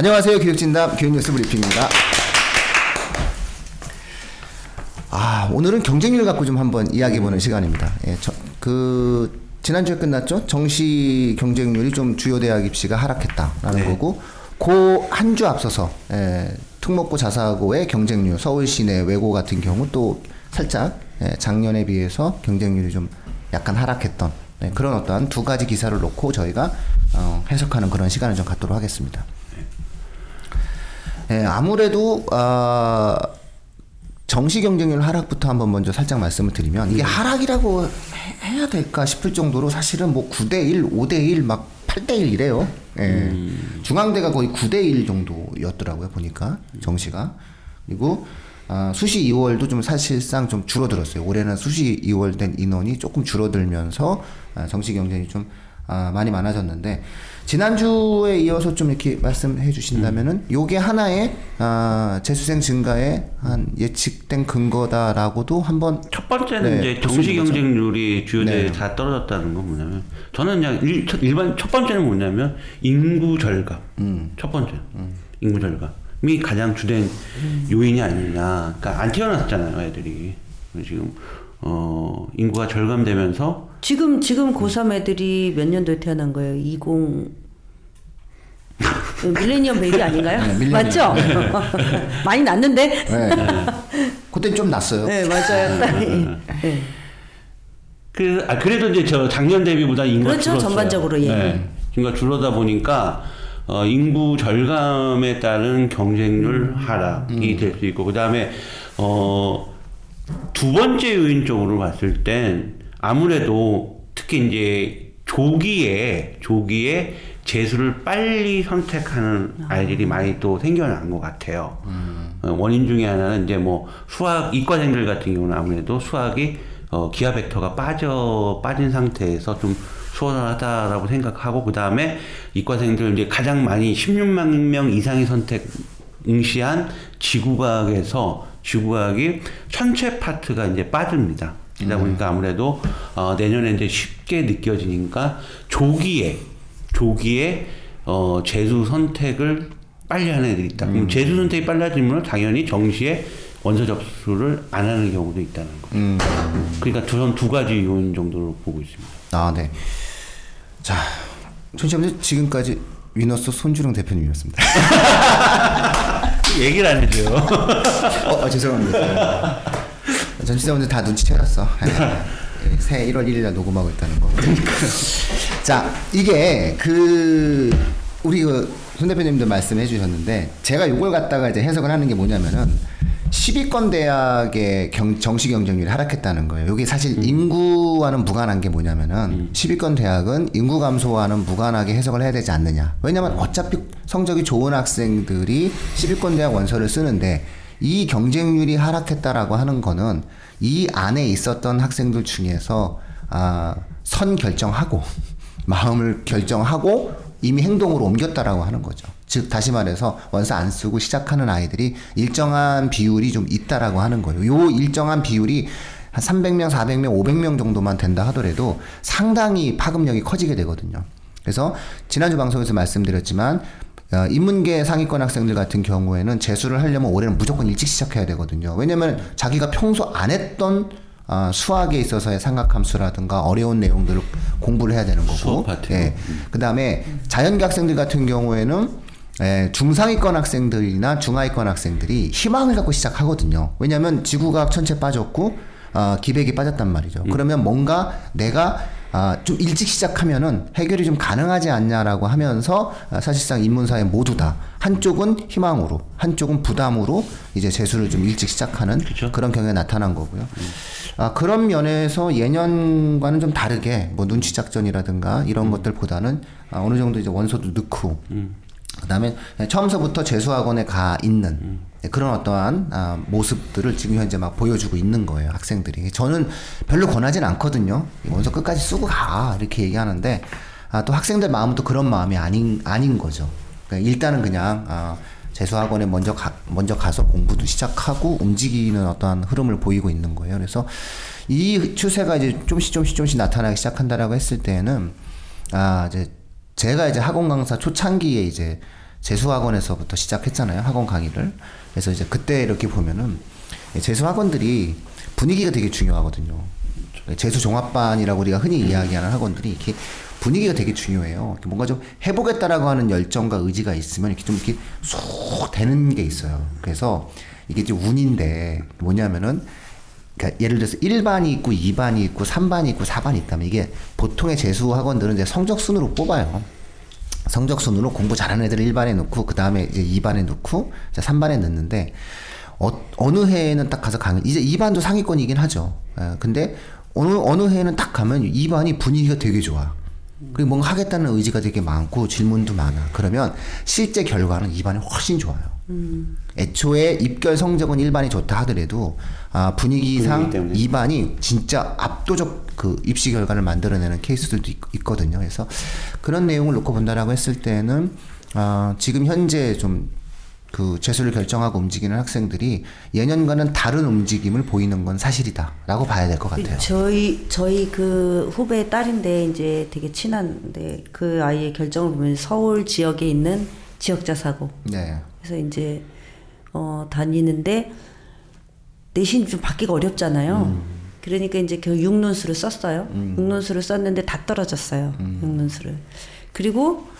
안녕하세요. 교육진담 교육뉴스 브리핑입니다. 오늘은 경쟁률 갖고 좀 한번 이야기해보는 시간입니다. 예, 지난주에 끝났죠? 정시 경쟁률이 좀 주요 대학 입시가 하락했다라는 거고, 그 한 주 앞서서 특목고 자사고의 경쟁률, 서울 시내 외고 같은 경우 또 살짝 작년에 비해서 경쟁률이 좀 약간 하락했던 그런 어떠한 두 가지 기사를 놓고 저희가 해석하는 그런 시간을 좀 갖도록 하겠습니다. 아무래도 정시 경쟁률 하락부터 한번 먼저 살짝 말씀을 드리면, 이게 하락이라고 해야 될까 싶을 정도로 사실은 뭐 9대1, 5대1, 막 8대1 이래요. 예. 중앙대가 거의 9대1 정도였더라고요, 보니까. 정시가. 그리고 수시 2월도 좀 사실상 좀 줄어들었어요. 올해는 수시 2월 된 인원이 조금 줄어들면서 정시 경쟁이 좀 많이 많아졌는데, 지난주에 이어서 좀 이렇게 말씀해 주신다면은, 요게 하나의 재수생 증가에 한 예측된 근거다라고도 한번. 첫 번째는 이제 정시 경쟁률이 주요 대에 다 떨어졌다는 건 뭐냐면, 저는 그냥 첫 번째는 뭐냐면 인구 절감. 첫 번째 인구 절감이 가장 주된 요인이 아니냐. 그러니까 안 태어났잖아요, 애들이. 지금 인구가 절감되면서. 지금 고3 애들이 몇 년도에 태어난 거예요? 20 밀레니엄 베이비 아닌가요? 네, 맞죠? 네. 많이 났는데? 네. 그때 좀 났어요. 네, 맞아요. 네. 그래도 이제 저 작년 대비보다 인구가 그렇죠, 줄었어요. 전반적으로. 예. 네. 인구가 줄어다 보니까 인구 절감에 따른 경쟁률 하락이 될 수 있고, 그다음에 두 번째 요인 쪽으로 봤을 땐 아무래도 특히 이제 조기에 재수를 빨리 선택하는 아이들이 많이 또 생겨난 것 같아요. 원인 중에 하나는 이제 뭐 수학 이과생들 같은 경우는 아무래도 수학이 기하 벡터가 빠진 상태에서 좀 수월하다라고 생각하고, 그 다음에 이과생들 이제 가장 많이 16만 명 이상이 응시한 지구과학이 천체 파트가 이제 빠집니다. 그러다 보니까 아무래도 내년에 이제 쉽게 느껴지니까 조기에 재수 선택을 빨리 하는 애들이 있다. 그럼 재수 선택이 빨라지면 당연히 정시에 원서 접수를 안 하는 경우도 있다는 거죠. 그러니까 저는 두 가지 요인 정도로 보고 있습니다. 아, 네. 자, 청취자분들, 지금까지 위너스 손주영 대표님이었습니다. 얘기를 안 해줘요. 죄송합니다. 전시자분들 다 눈치채셨어. 새해 1월 1일날 녹음하고 있다는 거. 자, 이게 우리 손 대표님도 말씀해 주셨는데, 제가 이걸 갖다가 이제 해석을 하는 게 뭐냐면은, 10위권 대학의 정시 경쟁률이 하락했다는 거예요. 이게 사실 인구와는 무관한 게 뭐냐면은 10위권 대학은 인구 감소와는 무관하게 해석을 해야 되지 않느냐. 왜냐면 어차피 성적이 좋은 학생들이 10위권 대학 원서를 쓰는데, 이 경쟁률이 하락했다라고 하는 거는 이 안에 있었던 학생들 중에서 선 결정하고 마음을 결정하고 이미 행동으로 옮겼다라고 하는 거죠. 즉, 다시 말해서 원서 안 쓰고 시작하는 아이들이 일정한 비율이 좀 있다라고 하는 거예요. 요 일정한 비율이 한 300명, 400명, 500명 정도만 된다 하더라도 상당히 파급력이 커지게 되거든요. 그래서 지난주 방송에서 말씀드렸지만, 인문계 상위권 학생들 같은 경우에는 재수를 하려면 올해는 무조건 일찍 시작해야 되거든요. 왜냐면 자기가 평소 안 했던 수학에 있어서의 삼각함수라든가 어려운 내용들을 공부를 해야 되는 거고, 예. 그 다음에 자연계 학생들 같은 경우에는 중상위권 학생들이나 중하위권 학생들이 희망을 갖고 시작하거든요. 왜냐면 지구과학 천체 빠졌고 기백이 빠졌단 말이죠. 그러면 뭔가 내가 좀 일찍 시작하면은 해결이 좀 가능하지 않냐라고 하면서, 사실상 인문사회 모두 다 한쪽은 희망으로, 한쪽은 부담으로 이제 재수를 좀 일찍 시작하는, 그쵸? 그런 경향이 나타난 거고요. 그런 면에서 예년과는 좀 다르게 뭐 눈치 작전이라든가 이런 것들보다는 어느 정도 이제 원서도 넣고, 그다음에 처음서부터 재수학원에 가 있는 그런 어떠한 모습들을 지금 현재 막 보여주고 있는 거예요, 학생들이. 저는 별로 권하진 않거든요. 원서 끝까지 쓰고 가, 이렇게 얘기하는데, 또 학생들 마음은 또 그런 마음이 아닌 거죠. 그러니까 일단은 그냥 재수학원에 먼저 가서 공부도 시작하고 움직이는 어떠한 흐름을 보이고 있는 거예요. 그래서 이 추세가 이제 조금씩 나타나기 시작한다라고 했을 때는, 제가 이제 학원 강사 초창기에 이제 재수학원에서부터 시작했잖아요. 학원 강의를. 그래서 이제 그때 이렇게 보면은 재수학원들이 분위기가 되게 중요하거든요. 재수종합반이라고 우리가 흔히 이야기하는 학원들이 이렇게 분위기가 되게 중요해요. 뭔가 좀 해보겠다라고 하는 열정과 의지가 있으면 이렇게 좀 이렇게 쏙 되는 게 있어요. 그래서 이게 이제 운인데 뭐냐면은 그러니까 예를 들어서 1반이 있고 2반이 있고 3반이 있고 4반이 있다면 이게 보통의 재수 학원들은 이제 성적순으로 뽑아요. 성적순으로 공부 잘하는 애들을 1반에 놓고 그 다음에 이제 2반에 놓고 3반에 넣는데 어느 해에는 딱 가서 강의 이제 2반도 상위권이긴 하죠. 예, 근데 어느 해에는 딱 가면 2반이 분위기가 되게 좋아. 그리고 뭔가 하겠다는 의지가 되게 많고 질문도 많아. 그러면 실제 결과는 2반이 훨씬 좋아요. 애초에 입결 성적은 1반이 좋다 하더라도 분위기상 분위기 2반이 진짜 압도적 그 입시 결과를 만들어내는 케이스들도 있거든요. 그래서 그런 내용을 놓고 본다라고 했을 때는 지금 현재 좀 그 재수를 결정하고 움직이는 학생들이 예년과는 다른 움직임을 보이는 건 사실이다라고 봐야 될 것 같아요. 저희 그 후배 딸인데 이제 되게 친한데 그 아이의 결정을 보면 서울 지역에 있는 지역 자사고. 네. 그래서 이제 다니는데 내신 좀 받기가 어렵잖아요. 그러니까 이제 그 육론수를 썼어요. 육론수를 썼는데 다 떨어졌어요. 육론수를. 그리고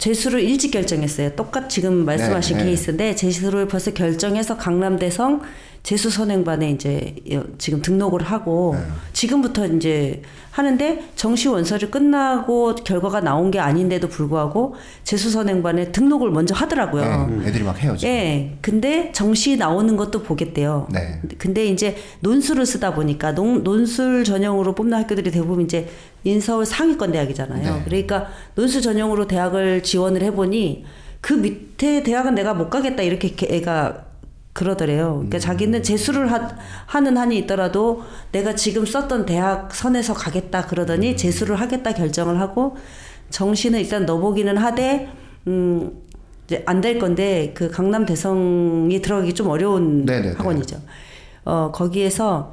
재수를 일찍 결정했어요. 똑같이 지금 말씀하신 네, 케이스인데 네. 재수를 벌써 결정해서 강남 대성 재수 선행반에 이제 지금 등록을 하고 네. 지금부터 이제 하는데 정시 원서를 끝나고 결과가 나온 게 아닌데도 불구하고 재수 선행반에 등록을 먼저 하더라고요. 네, 애들이 막 해요. 지금. 네, 근데 정시 나오는 것도 보겠대요. 네. 근데 이제 논술을 쓰다 보니까 논술 전형으로 뽑는 학교들이 대부분 이제 인서울 상위권 대학이잖아요. 네. 그러니까 논술 전형으로 대학을 지원을 해보니 그 밑에 대학은 내가 못 가겠다 이렇게 애가 그러더래요. 그러니까 자기는 재수를 하는 한이 있더라도 내가 지금 썼던 대학 선에서 가겠다 그러더니 재수를 하겠다 결정을 하고 정시는 일단 넣어보기는 하되 이제 안 될 건데 그 강남 대성이 들어가기 좀 어려운 네네네. 학원이죠. 거기에서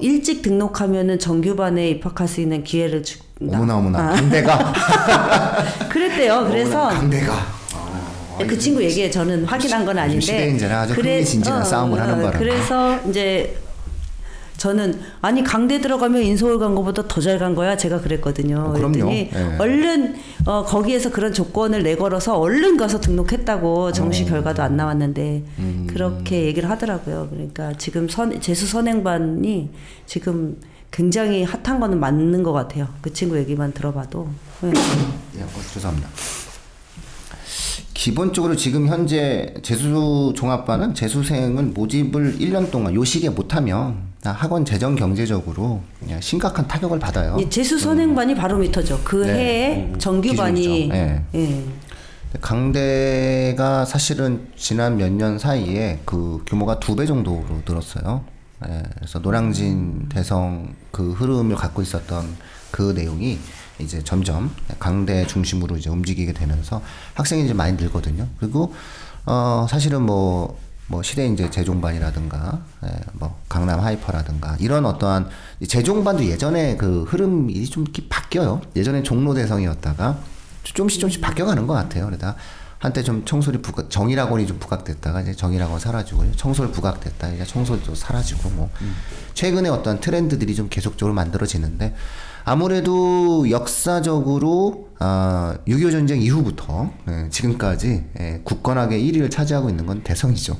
일찍 등록하면은 정규반에 입학할 수 있는 기회를 준다. 어머나 강대가 그랬대요. 그래서 강대가 그 친구 얘기에 저는 확인한 건 아닌데 시대인지라 아주 흥미진진한 싸움을 하는 바람 그래서 이제 저는 아니 강대 들어가면 인서울 간 거보다 더 잘 간 거야 제가 그랬거든요. 그랬더니 네. 얼른 거기에서 그런 조건을 내걸어서 얼른 가서 등록했다고 정시 결과도 안 나왔는데 그렇게 얘기를 하더라고요. 그러니까 지금 재수 선행반이 지금 굉장히 핫한 거는 맞는 것 같아요. 그 친구 얘기만 들어봐도 네. 예, 죄송합니다. 기본적으로 지금 현재 재수종합반은 재수생은 모집을 1년 동안 요 시기에 못하면 학원 재정 경제적으로 심각한 타격을 받아요. 예, 재수 선행반이 바로미터죠. 그 네. 해에 정규반이. 네. 예. 강대가 사실은 지난 몇 년 사이에 그 규모가 2배 정도로 늘었어요. 예, 그래서 노량진 대성 그 흐름을 갖고 있었던 그 내용이 이제 점점 강대 중심으로 이제 움직이게 되면서 학생이 이제 많이 늘거든요. 그리고 사실은 뭐 시대 이제 재종반이라든가 예, 뭐 강남 하이퍼라든가 이런 어떠한 재종반도 예전에 그 흐름이 좀 이렇게 바뀌어요. 예전에 종로 대성이었다가 조금씩 바뀌어가는 것 같아요. 그러다 한때 좀 청솔이 정일학원이 좀 부각됐다가 이제 정일학원 사라지고 청솔 부각됐다 이제 청솔도 사라지고 뭐 최근에 어떤 트렌드들이 좀 계속적으로 만들어지는데 아무래도 역사적으로 6.25 전쟁 이후부터 지금까지 굳건하게 1위를 차지하고 있는 건 대성이죠.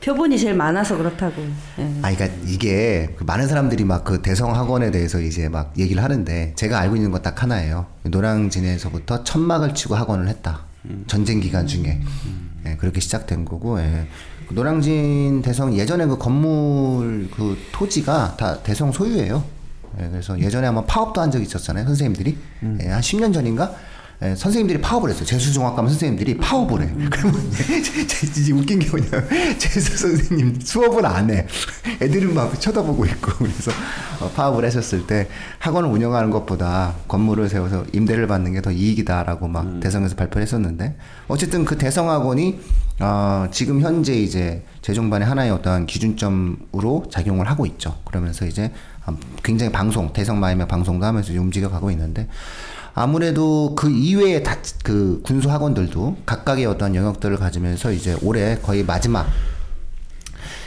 표본이 제일 많아서 그렇다고. 그러니까 이게 많은 사람들이 막 그 대성 학원에 대해서 이제 막 얘기를 하는데 제가 알고 있는 건 딱 하나예요. 노량진에서부터 천막을 치고 학원을 했다. 전쟁 기간 중에 예, 그렇게 시작된 거고 예. 노량진 대성 예전에 그 건물 그 토지가 다 대성 소유예요. 예, 그래서 예전에 한번 파업도 한 적이 있었잖아요. 선생님들이 예, 한 10년 전인가 예, 선생님들이 파업을 했어요. 재수종합과면 선생님들이 파업을 해. 그러면 이제 웃긴 게 뭐냐면 재수 선생님 수업은 안 해. 애들은 막 쳐다보고 있고 그래서 파업을 하셨을 때 학원을 운영하는 것보다 건물을 세워서 임대를 받는 게 더 이익이다라고 막 대성에서 발표를 했었는데 어쨌든 그 대성학원이 지금 현재 이제 재종반의 하나의 어떠한 기준점으로 작용을 하고 있죠. 그러면서 이제 굉장히 방송 대성마이맥 방송도 하면서 움직여가고 있는데 아무래도 그 이외의 다 그 군수 학원들도 각각의 어떤 영역들을 가지면서 이제 올해 거의 마지막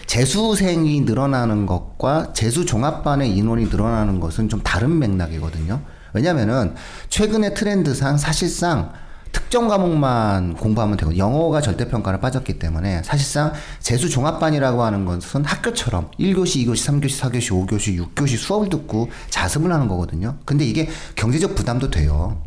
재수생이 늘어나는 것과 재수 종합반의 인원이 늘어나는 것은 좀 다른 맥락이거든요. 왜냐면은 최근의 트렌드상 사실상 특정 과목만 공부하면 되고 영어가 절대평가를 빠졌기 때문에 사실상 재수 종합반이라고 하는 것은 학교처럼 1교시, 2교시, 3교시, 4교시, 5교시, 6교시 수업을 듣고 자습을 하는 거거든요. 근데 이게 경제적 부담도 돼요.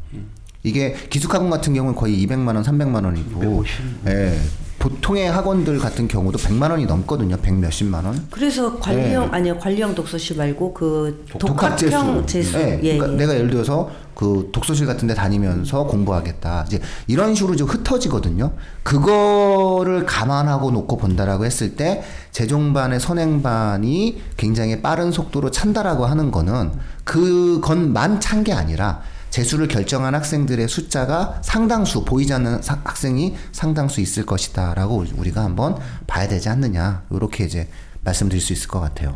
이게 기숙학원 같은 경우는 거의 200만원, 300만원이고 예, 보통의 학원들 같은 경우도 100만원이 넘거든요. 100몇십만원. 그래서 관리형, 예. 아니요, 관리형 독서실 말고 그 독학형 재수. 예, 예, 그러니까 예. 내가 예를 들어서 그 독서실 같은 데 다니면서 공부하겠다. 이제 이런 식으로 좀 흩어지거든요. 그거를 감안하고 놓고 본다라고 했을 때 재종반의 선행반이 굉장히 빠른 속도로 찬다라고 하는 거는 그건만 찬 게 아니라 재수를 결정한 학생들의 숫자가 상당수 보이지 않는 학생이 상당수 있을 것이다 라고 우리가 한번 봐야 되지 않느냐 이렇게 이제 말씀드릴 수 있을 것 같아요.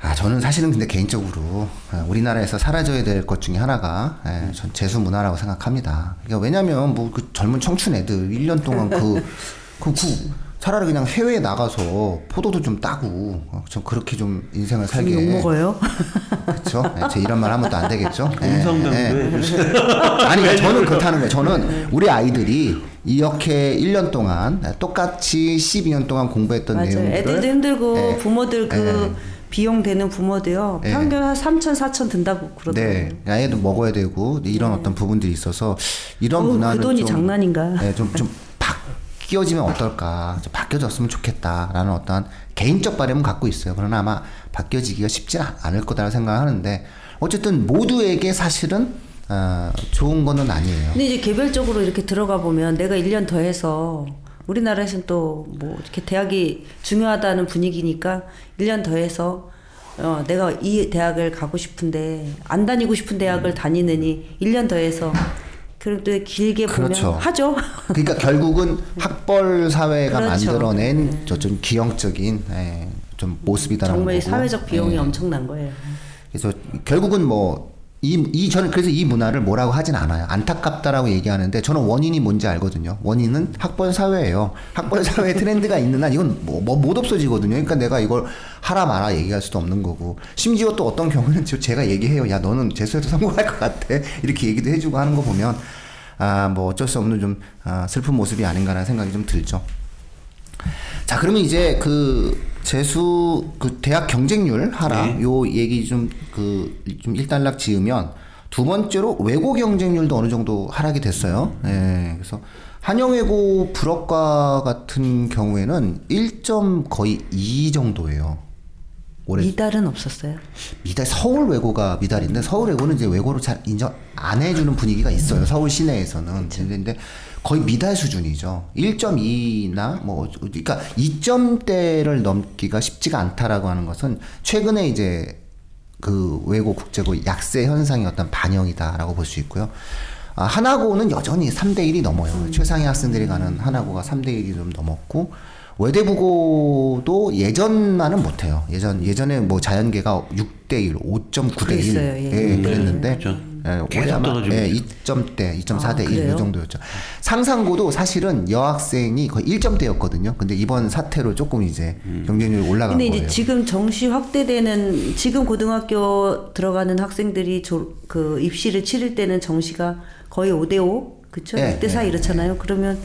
아, 저는 사실은 근데 개인적으로 우리나라에서 사라져야 될 것 중에 하나가 전 재수 문화라고 생각합니다. 그러니까 왜냐면 뭐 그 젊은 청춘 애들 1년 동안 차라리 그냥 해외에 나가서 포도도 좀 따고 좀 그렇게 좀 인생을 살게. 욕 먹어요? 그렇죠. 네, 제 이런 말 하면 또 안 되겠죠. 네. 아니 저는 그렇다는 거예요. 저는 우리 아이들이 이렇게 1년 동안 똑같이 12년 동안 공부했던 맞아요. 내용들을 애들도 힘들고 네. 부모들 그 비용 되는 부모도요. 평균 한 3천, 4천 든다고 그러더라고요. 네. 애도 먹어야 되고 이런 어떤 부분들이 있어서 이런 문화는 그 돈이 좀, 장난인가? 네, 좀 바뀌어지면 어떨까, 바뀌어졌으면 좋겠다라는 어떤 개인적 바람은 갖고 있어요. 그러나 아마 바뀌어지기가 쉽지 않을 거다라고 생각하는데 어쨌든 모두에게 사실은 좋은 거는 아니에요. 근데 이제 개별적으로 이렇게 들어가 보면 내가 1년 더 해서 우리나라에서는 또 뭐 이렇게 대학이 중요하다는 분위기니까 1년 더 해서 내가 이 대학을 가고 싶은데 안 다니고 싶은 대학을 다니느니 1년 더 해서 그럼 또 길게 그렇죠. 보면 하죠. 그러니까 결국은 학벌 사회가 그렇죠. 만들어낸 네. 저 좀 기형적인 좀 모습이다라는 정말 거고. 사회적 비용이 엄청난 거예요. 그래서 결국은 뭐 저는 그래서 이 문화를 뭐라고 하진 않아요. 안타깝다라고 얘기하는데 저는 원인이 뭔지 알거든요. 원인은 학벌 사회예요. 학벌 사회의 트렌드가 있는 한 이건 뭐 못 없어지거든요. 그러니까 내가 이걸 하라 마라 얘기할 수도 없는 거고 심지어 또 어떤 경우는 제가 얘기해요. 야 너는 재수해도 성공할 것 같아 이렇게 얘기도 해주고 하는 거 보면 뭐 어쩔 수 없는 좀 슬픈 모습이 아닌가라는 생각이 좀 들죠. 자 그러면 이제 그 대학 경쟁률 하락 네. 요 얘기 좀 일단락 지으면 두 번째로 외고 경쟁률도 어느 정도 하락이 됐어요. 예, 그래서 한영외고 불업과 같은 경우에는 1점 거의 2 정도예요. 올해. 미달은 없었어요. 미달 서울 외고가 미달인데 서울 외고는 이제 외고로 잘 인정 안 해주는 분위기가 있어요. 서울 시내에서는. 그런데 거의 미달 수준이죠. 1.2나 뭐 그러니까 2점대를 넘기가 쉽지가 않다라고 하는 것은 최근에 이제 그 외고 국제고 약세 현상이 어떤 반영이다라고 볼 수 있고요. 하나고는 여전히 3:1이 넘어요. 최상위 학생들이 가는 하나고가 3:1이 좀 넘었고. 외대부고도 예전만은 못해요. 예전에 뭐 자연계가 6:1, 5.9:1 그랬는데 계속 떨어지고 2점대, 2.4:1 이 정도였죠. 상산고도 사실은 여학생이 거의 1점대였거든요. 근데 이번 사태로 조금 이제 경쟁률이 올라간 근데 거예요. 근데 지금 정시 확대되는 지금 고등학교 들어가는 학생들이 그 입시를 치를 때는 정시가 거의 5:5, 그렇죠? 6:4 이렇잖아요. 그러면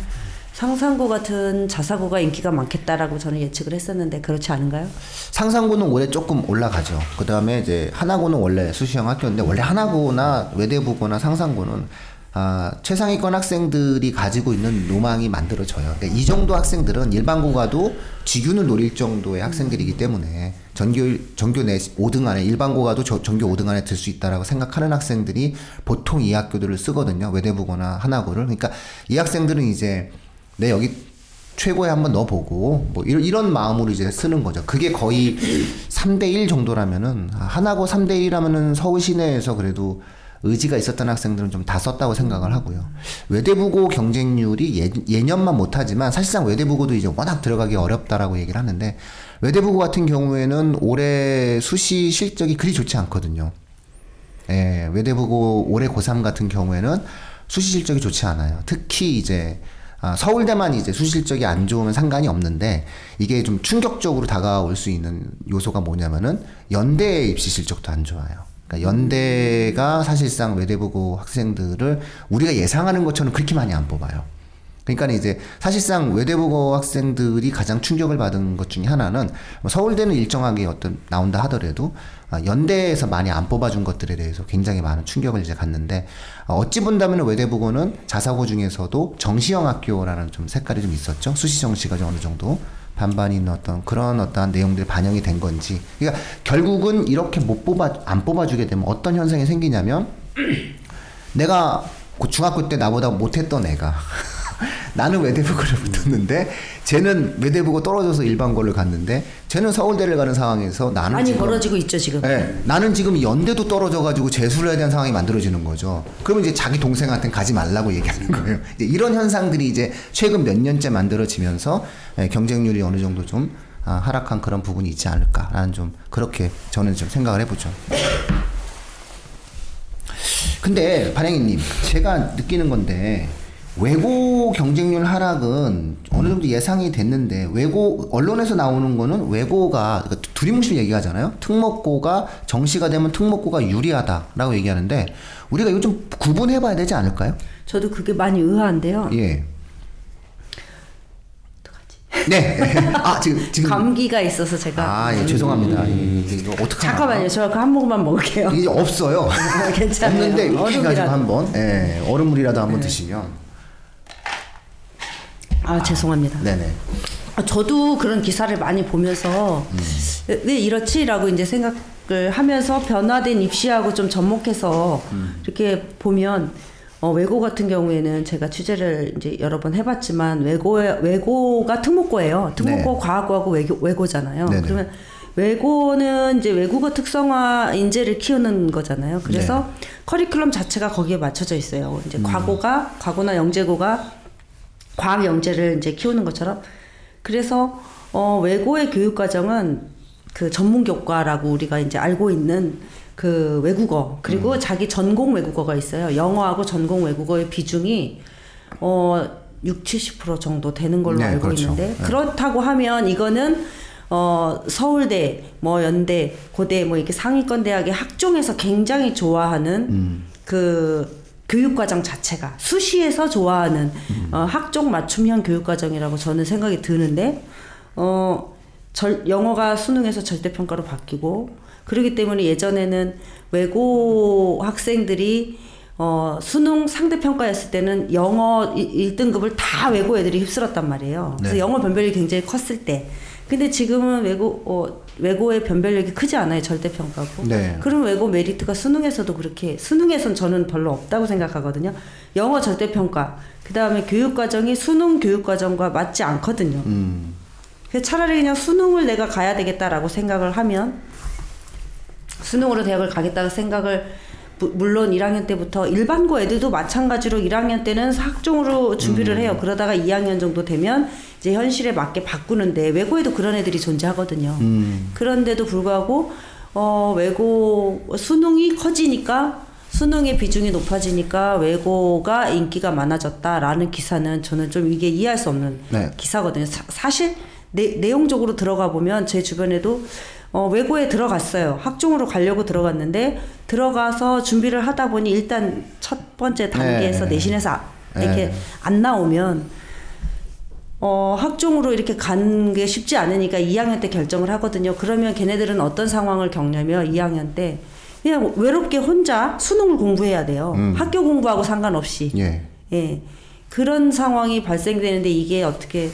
상산고 같은 자사고가 인기가 많겠다라고 저는 예측을 했었는데 그렇지 않은가요? 상산고는 올해 조금 올라가죠. 그 다음에 이제 하나고는 원래 수시형 학교인데 원래 하나고나 외대부고나 상산고는 최상위권 학생들이 가지고 있는 로망이 만들어져요. 그러니까 이 정도 학생들은 일반고가도 직윤을 노릴 정도의 학생들이기 때문에 전교 내 5등 안에 일반고가도 전교 5등 안에 들 수 있다라고 생각하는 학생들이 보통 이 학교들을 쓰거든요. 외대부고나 하나고를. 그러니까 이 학생들은 이제 네, 여기 최고에 한번 넣어보고, 뭐, 이런 마음으로 이제 쓰는 거죠. 그게 거의 3:1 정도라면은, 하나고 3:1이라면은 서울 시내에서 그래도 의지가 있었던 학생들은 좀 다 썼다고 생각을 하고요. 외대부고 경쟁률이 예년만 못하지만, 사실상 외대부고도 이제 워낙 들어가기 어렵다라고 얘기를 하는데, 외대부고 같은 경우에는 올해 수시 실적이 그리 좋지 않거든요. 예, 외대부고 올해 고3 같은 경우에는 수시 실적이 좋지 않아요. 특히 이제 서울대만 이제 수시 실적이 안 좋으면 상관이 없는데, 이게 좀 충격적으로 다가올 수 있는 요소가 뭐냐면은 연대의 입시 실적도 안 좋아요. 그러니까 연대가 사실상 외대부고 학생들을 우리가 예상하는 것처럼 그렇게 많이 안 뽑아요. 그러니까 이제 사실상 외대부고 학생들이 가장 충격을 받은 것 중에 하나는, 서울대는 일정하게 어떤 나온다 하더라도 연대에서 많이 안 뽑아준 것들에 대해서 굉장히 많은 충격을 이제 갔는데, 어찌 본다면 외대부고는 자사고 중에서도 정시형 학교라는 좀 색깔이 좀 있었죠. 수시 정시가 어느 정도 반반이 있는 어떤 그런 어떠한 내용들이 반영이 된 건지. 그러니까 결국은 이렇게 안 뽑아주게 되면 어떤 현상이 생기냐면, 내가 중학교 때 나보다 못했던 애가 나는 외대부고를 붙었는데 쟤는 외대부고 떨어져서 일반고를 갔는데 쟤는 서울대를 가는 상황에서 나는 많이 멀어지고 있죠 지금. 네, 나는 지금 연대도 떨어져가지고 재수를 해야 되는 상황이 만들어지는 거죠. 그러면 이제 자기 동생한테는 가지 말라고 얘기하는 거예요. 이제 이런 현상들이 이제 최근 몇 년째 만들어지면서 경쟁률이 어느 정도 좀 하락한 그런 부분이 있지 않을까라는, 좀 그렇게 저는 좀 생각을 해보죠. 근데 반영이님, 제가 느끼는 건데 외고 경쟁률 하락은 어느 정도 예상이 됐는데, 외고 언론에서 나오는 거는 외고가, 그러니까 두리뭉실 얘기하잖아요. 특목고가 정시가 되면 특목고가 유리하다라고 얘기하는데, 우리가 이거 좀 구분해봐야 되지 않을까요? 저도 그게 많이 의아한데요. 예. 어떡하지? 네. 아 지금 감기가 있어서 제가. 아 예, 죄송합니다. 이거 어떡하나. 잠깐만요. 저 그 한 모금만 먹을게요. 이게 없어요. 괜찮아요. 없는데 이렇게 가지고 한번, 예, 얼음물이라도 한번 드시면. 아 죄송합니다. 네네. 저도 그런 기사를 많이 보면서 왜 이렇지라고 이제 생각을 하면서 변화된 입시하고 좀 접목해서 이렇게 보면, 외고 같은 경우에는 제가 취재를 이제 여러 번 해봤지만 외고가 특목고예요. 특목고 네. 과학고하고 외고잖아요. 네네. 그러면 외고는 이제 외국어 특성화 인재를 키우는 거잖아요. 그래서 네. 커리큘럼 자체가 거기에 맞춰져 있어요. 이제 과고나 영재고가 과학 영재를 이제 키우는 것처럼. 그래서 외고의 교육 과정은 그 전문 교과라고 우리가 이제 알고 있는 그 외국어, 그리고 자기 전공 외국어가 있어요. 영어하고 전공 외국어의 비중이 60~70% 정도 되는 걸로 네, 알고 그렇죠. 있는데 네. 그렇다고 하면 이거는 서울대, 뭐 연대, 고대 뭐 이렇게 상위권 대학의 학종에서 굉장히 좋아하는 그 교육과정 자체가 수시에서 좋아하는 학종 맞춤형 교육과정이라고 저는 생각이 드는데, 영어가 수능에서 절대평가로 바뀌고, 그러기 때문에 예전에는 외고 학생들이 수능 상대평가였을 때는 영어 1등급을 다 외고 애들이 휩쓸었단 말이에요. 그래서 네. 영어 변별력이 굉장히 컸을 때. 근데 지금은 외고의 변별력이 크지 않아요. 절대평가고. 네. 그럼 외고 메리트가 수능에서도 그렇게, 수능에선 저는 별로 없다고 생각하거든요. 영어 절대평가, 그 다음에 교육과정이 수능 교육과정과 맞지 않거든요. 그래서 차라리 그냥 수능을 내가 가야 되겠다라고 생각을 하면, 수능으로 대학을 가겠다는 생각을, 물론 1학년 때부터 일반고 애들도 마찬가지로 1학년 때는 학종으로 준비를 해요. 그러다가 2학년 정도 되면 이제 현실에 맞게 바꾸는데, 외고에도 그런 애들이 존재하거든요. 그런데도 불구하고 외고 수능이 커지니까, 수능의 비중이 높아지니까 외고가 인기가 많아졌다라는 기사는 저는 좀 이게 이해할 수 없는 네. 기사거든요. 사실 내용적으로 들어가 보면 제 주변에도 외고에 들어갔어요. 학종으로 가려고 들어갔는데, 들어가서 준비를 하다 보니 일단 첫 번째 단계에서 네. 내신에서 이렇게 네. 안 나오면 학종으로 이렇게 간 게 쉽지 않으니까 2학년 때 결정을 하거든요. 그러면 걔네들은 어떤 상황을 겪냐며 2학년 때 그냥 외롭게 혼자 수능을 공부해야 돼요. 학교 공부하고 상관없이. 예. 예. 그런 상황이 발생되는데, 이게 어떻게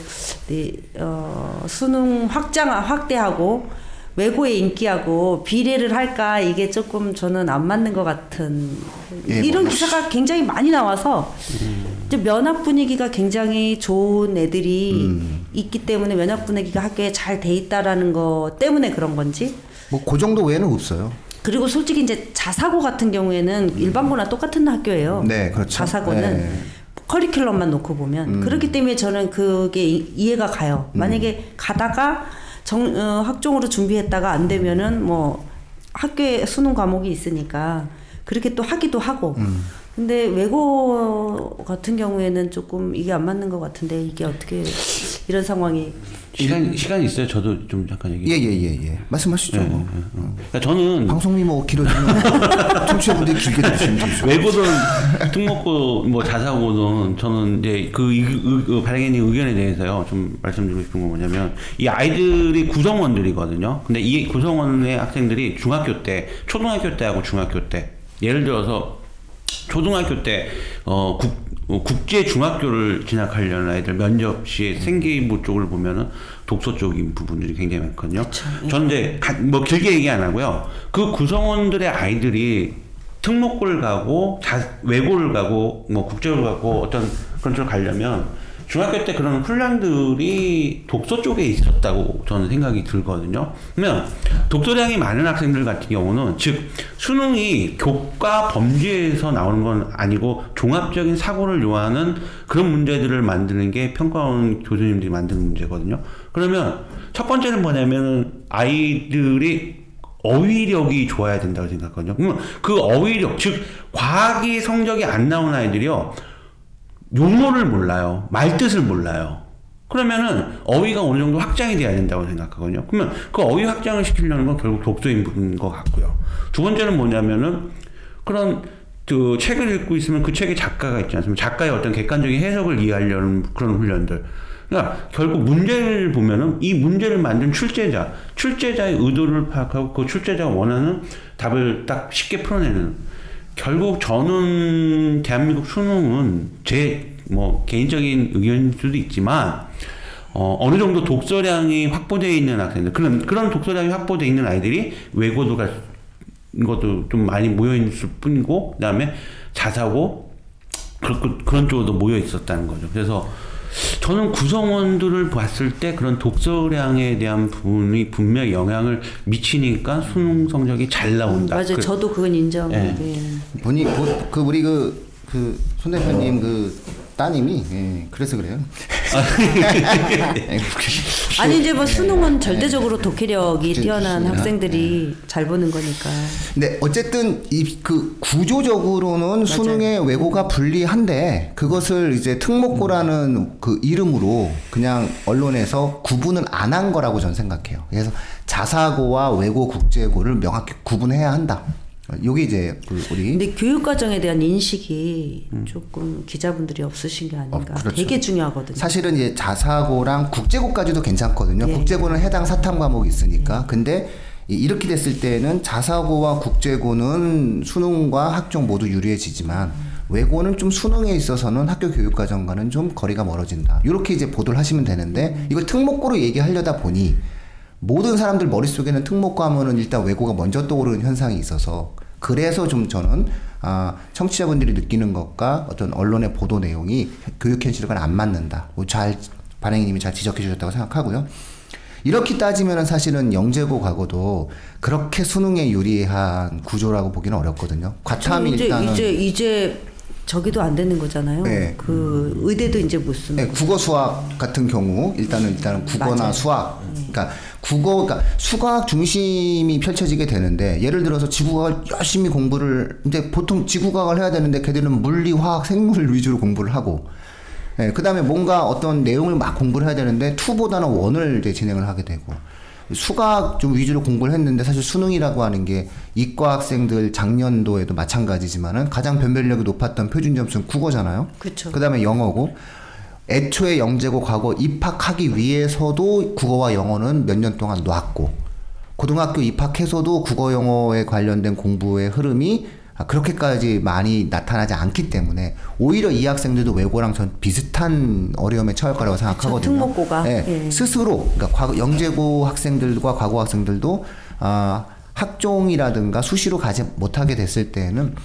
수능 확대하고 외고의 인기하고 비례를 할까, 이게 조금 저는 안 맞는 것 같은, 예, 이런 기사가 굉장히 많이 나와서 이제 면학 분위기가 굉장히 좋은 애들이 있기 때문에, 면학 분위기가 학교에 잘 돼 있다라는 거 때문에 그런 건지, 뭐 그 정도 외에는 없어요. 그리고 솔직히 이제 자사고 같은 경우에는 일반고나 똑같은 학교예요. 네, 그렇죠. 자사고는 네. 커리큘럼만 놓고 보면 그렇기 때문에 저는 그게 이해가 가요. 만약에 가다가 학종으로 준비했다가 안 되면은 뭐 학교에 수능 과목이 있으니까 그렇게 또 하기도 하고. 근데 외고 같은 경우에는 조금 이게 안 맞는 것 같은데 이게 어떻게 이런 상황이. 시간이 있어요? 저도 좀 잠깐 얘기. 예. 말씀하시죠. 예, 뭐. 그러니까 저는 방송이 뭐 길어지면 청취자분들이 길게 들으시면 되죠. 외고든 특목고 뭐 자사고든 저는 이제 그 발행인의 의견에 대해서요 좀 말씀드리고 싶은 건 뭐냐면 이 아이들이 구성원들이거든요. 근데 이 구성원의 학생들이 중학교 때, 초등학교 때하고 중학교 때 예를 들어서 초등학교 때 국제 중학교를 진학하려는 아이들 면접 시에 생기부 쪽을 보면은 독서 쪽인 부분들이 굉장히 많거든요. 저는 이제 뭐 길게 얘기 안 하고요. 그 구성원들의 아이들이 특목고를 가고 외고를 가고 뭐 국제를 가고 어떤 그런 쪽을 가려면 중학교 때 그런 훈련들이 독서 쪽에 있었다고 저는 생각이 들거든요. 그러면 독서량이 많은 학생들 같은 경우는 즉 수능이 교과 범주에서 나오는 건 아니고 종합적인 사고를 요하는 그런 문제들을 만드는 게 평가원 교수님들이 만드는 문제거든요. 그러면 첫 번째는 뭐냐면 아이들이 어휘력이 좋아야 된다고 생각하거든요. 그러면 그 어휘력 즉 과학이 성적이 안 나온 아이들이요. 용어를 몰라요. 말뜻을 몰라요. 그러면은 어휘가 어느 정도 확장이 돼야 된다고 생각하거든요. 그러면 그 어휘 확장을 시키려는 건 결국 독서인 것 같고요. 두 번째는 뭐냐면은 그런 그 책을 읽고 있으면 그 책의 작가가 있지 않습니까? 작가의 어떤 객관적인 해석을 이해하려는 그런 훈련들. 그러니까 결국 문제를 보면은 이 문제를 만든 출제자의 의도를 파악하고 그 출제자가 원하는 답을 딱 쉽게 풀어내는 결국 저는 대한민국 수능은 제 뭐 개인적인 의견일 수도 있지만 어느 정도 독서량이 확보되어 있는 학생들 그런 독서량이 확보되어 있는 아이들이 외고도 갈 것도 좀 많이 모여 있을 뿐이고 그다음에 자사고 그런 쪽으로도 모여 있었다는 거죠. 그래서 저는 구성원들을 봤을 때 그런 독서량에 대한 부분이 분명히 영향을 미치니까 수능 성적이 잘 나온다. 맞아요. 저도 그건 인정해요. 예. 예. 우리 손 대표님 따님이 예, 그래서 그래요. 아니 이제 뭐 수능은 절대적으로 독해력이 뛰어난 학생들이 잘 보는 거니까. 근데 어쨌든 구조적으로는 맞아요. 수능의 외고가 불리한데 그것을 이제 특목고라는 그 이름으로 그냥 언론에서 구분을 안 한 거라고 저는 생각해요. 그래서 자사고와 외고 국제고를 명확히 구분해야 한다. 요게 이제 우리 근데 교육과정에 대한 인식이 조금 기자분들이 없으신 게 아닌가. 그렇죠. 되게 중요하거든요. 사실은 이제 자사고랑 국제고까지도 괜찮거든요. 예. 국제고는 해당 사탐 과목이 있으니까. 예. 근데 이렇게 됐을 때는 자사고와 국제고는 수능과 학종 모두 유리해지지만 외고는 좀 수능에 있어서는 학교 교육과정과는 좀 거리가 멀어진다. 이렇게 이제 보도를 하시면 되는데 이걸 특목고로 얘기하려다 보니 모든 사람들 머릿속에는 특목고 하면은 일단 외고가 먼저 떠오르는 현상이 있어서 그래서 좀 저는 청취자분들이 느끼는 것과 어떤 언론의 보도 내용이 교육 현실과는 안 맞는다. 잘 발행인님이 잘 지적해 주셨다고 생각하고요. 이렇게 따지면은 사실은 영재고 과거도 그렇게 수능에 유리한 구조라고 보기는 어렵거든요. 과탐이 이제 저기도 안 되는 거잖아요. 네. 의대도 이제 못 쓰는. 네, 국어 수학 같은 경우 일단은 국어나 맞아요. 수학. 그러니까 수학 중심이 펼쳐지게 되는데 예를 들어서 지구과학을 열심히 공부를 이제 보통 지구과학을 해야 되는데 걔들은 물리, 화학, 생물 위주로 공부를 하고 네, 그다음에 뭔가 어떤 내용을 막 공부를 해야 되는데 2보다는 1을 이제 진행을 하게 되고 수학 좀 위주로 공부를 했는데 사실 수능이라고 하는 게 이과 학생들 작년도에도 마찬가지지만은 가장 변별력이 높았던 표준 점수는 국어잖아요. 그렇죠. 그다음에 영어고 애초에 영재고 과거 입학하기 위해서도 국어와 영어는 몇 년 동안 놨고 고등학교 입학해서도 국어 영어에 관련된 공부의 흐름이 그렇게까지 많이 나타나지 않기 때문에 오히려 이 학생들도 외고랑 전 비슷한 어려움에 처할 거라고 생각하거든요. 특목고가 네, 예. 스스로 그러니까 영재고 학생들과 과거 학생들도 학종이라든가 수시로 가지 못하게 됐을 때에는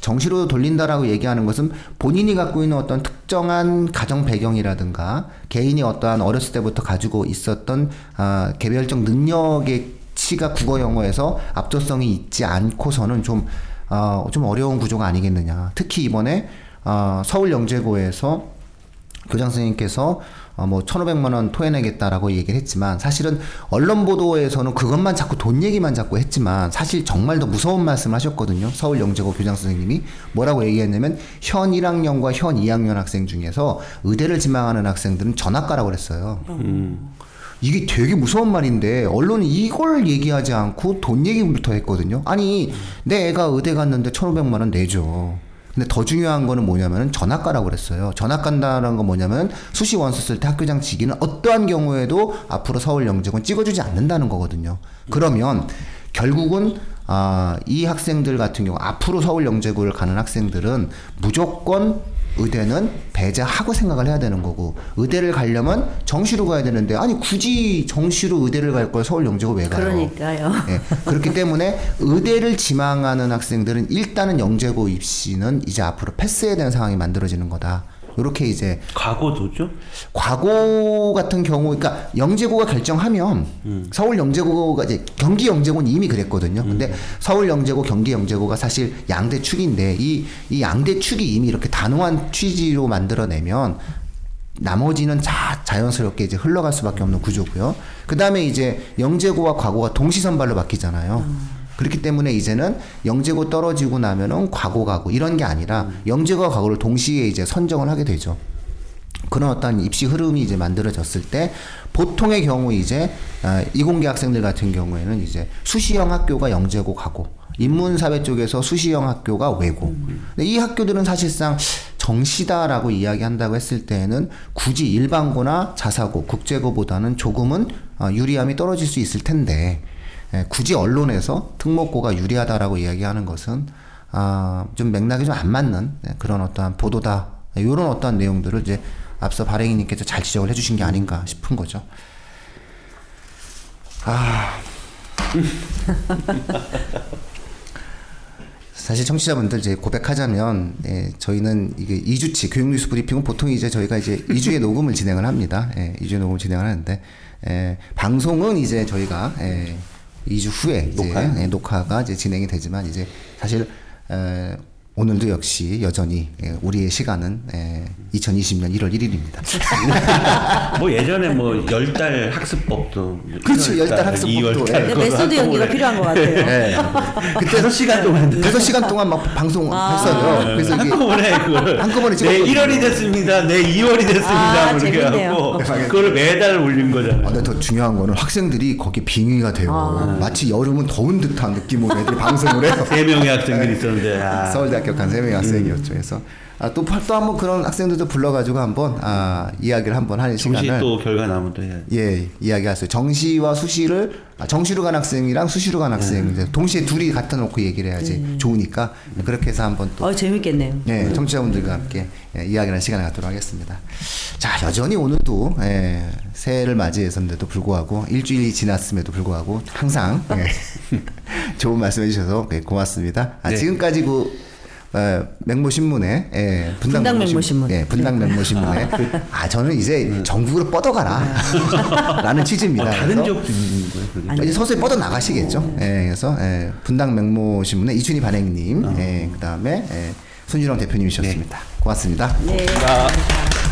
정시로 돌린다라고 얘기하는 것은 본인이 갖고 있는 어떤 특정한 가정 배경이라든가 개인이 어떠한 어렸을 때부터 가지고 있었던 개별적 능력의 치가 국어 영어에서 압도성이 있지 않고서는 좀 어려운 구조가 아니겠느냐. 특히 이번에 서울영재고에서 교장 선생님께서 뭐 1,500만 원 토해내겠다라고 얘기를 했지만, 사실은 언론 보도에서는 그것만 자꾸 돈 얘기만 자꾸 했지만 사실 정말 더 무서운 말씀을 하셨거든요. 서울영재고 교장 선생님이 뭐라고 얘기했냐면, 현 1학년과 현 2학년 학생 중에서 의대를 지망하는 학생들은 전학가라고 그랬어요. 이게 되게 무서운 말인데 언론이 이걸 얘기하지 않고 돈 얘기부터 했거든요. 아니 내 애가 의대 갔는데 1,500만 원 내죠. 근데 더 중요한 거는 뭐냐면은 전학가라고 그랬어요. 전학간다는 건 뭐냐면 수시 원서 쓸 때 학교장 직위는 어떠한 경우에도 앞으로 서울영재고는 찍어주지 않는다는 거거든요. 그러면 결국은 이 학생들 같은 경우, 앞으로 서울영재고를 가는 학생들은 무조건 의대는 배제하고 생각을 해야 되는 거고, 의대를 가려면 정시로 가야 되는데, 아니 굳이 정시로 의대를 갈 걸 서울영재고 왜 가요? 그러니까요. 네, 그렇기 때문에 의대를 지망하는 학생들은 일단은 영재고 입시는 이제 앞으로 패스해야 되는 상황이 만들어지는 거다. 이렇게 이제 과거도죠? 과거 같은 경우, 그러니까 영재고가 결정하면 서울 영재고가 이제 경기 영재고는 이미 그랬거든요. 근데 서울 영재고, 경기 영재고가 사실 양대 축인데 이 양대 축이 이미 이렇게 단호한 취지로 만들어내면 나머지는 자연스럽게 이제 흘러갈 수밖에 없는 구조고요. 그 다음에 이제 영재고와 과거가 동시선발로 바뀌잖아요. 그렇기 때문에 이제는 영재고 떨어지고 나면은 과거 가고 이런 게 아니라 영재고와 과거를 동시에 이제 선정을 하게 되죠. 그런 어떤 입시 흐름이 이제 만들어졌을 때 보통의 경우 이제 이공계 학생들 같은 경우에는 이제 수시형 학교가 영재고 가고, 인문사회 쪽에서 수시형 학교가 외고. 근데 이 학교들은 사실상 정시다라고 이야기한다고 했을 때에는 굳이 일반고나 자사고, 국제고보다는 조금은 유리함이 떨어질 수 있을 텐데, 굳이 언론에서 특목고가 유리하다라고 이야기하는 것은 좀 맥락이 좀 안 맞는 그런 어떠한 보도다, 이런 어떠한 내용들을 이제 앞서 발행인님께서 잘 지적을 해주신 게 아닌가 싶은 거죠. 사실 청취자분들 이제 고백하자면, 예, 저희는 이게 2주치 교육뉴스 브리핑은 보통 이제 저희가 이제 2주의 녹음을 진행을 합니다. 예, 2주의 녹음을 진행을 하는데, 예, 방송은 이제 저희가 2주 후에 이제 녹화가 이제 진행이 되지만, 이제 사실 오늘도 역시 여전히 우리의 시간은 2020년 1월 1일입니다. 뭐 예전에 뭐 10달 학습법도. 그렇죠. 10달 학습법도. 메소드 연기가 필요한 것 같아요. 네. 그때 5시간 동안. 5시간 동안 막 방송했어요. 그래서 이게 한꺼번에 찍었거든요. 네, 1월이 됐습니다. 네, 2월이 됐습니다. 그렇게 하고 그걸 매달 올린 거잖아요. 근데 더 중요한 거는 학생들이 거기에 빙의가 돼요. 마치 여름은 더운 듯한 느낌으로 애들이 방송을 해요. 3명의 학생들이 있었는데. 서울대학교 간 3명의 학생이었죠. 그래서 또 한번 그런 학생들도 불러가지고 한번 이야기를 한번 하는 시간을, 정시 또 결과 나면 또 해야죠. 예, 이야기했어요. 정시와 수시를, 정시로 간 학생이랑 수시로 간 학생 동시에 둘이 갖다 놓고 얘기를 해야지 좋으니까 그렇게 해서 한번 또 재밌겠네요. 예, 청취자분들과 함께 이야기하는 시간을 갖도록 하겠습니다. 자, 여전히 오늘도 새해를 맞이했었는데도 불구하고, 일주일이 지났음에도 불구하고 항상 좋은 말씀해주셔서 고맙습니다. 지금까지 맹모신문에, 분당맹모신문, 분당맹모신문에 저는 이제 전국으로 뻗어가라 라는 취지입니다. 다른 지역도 있는 거예요? 이제 서서히 뻗어 나가시겠죠. 그래서 분당맹모신문의 이춘희 발행님, 그다음에 손주영 대표님이셨습니다. 고맙습니다. 네. 고맙습니다.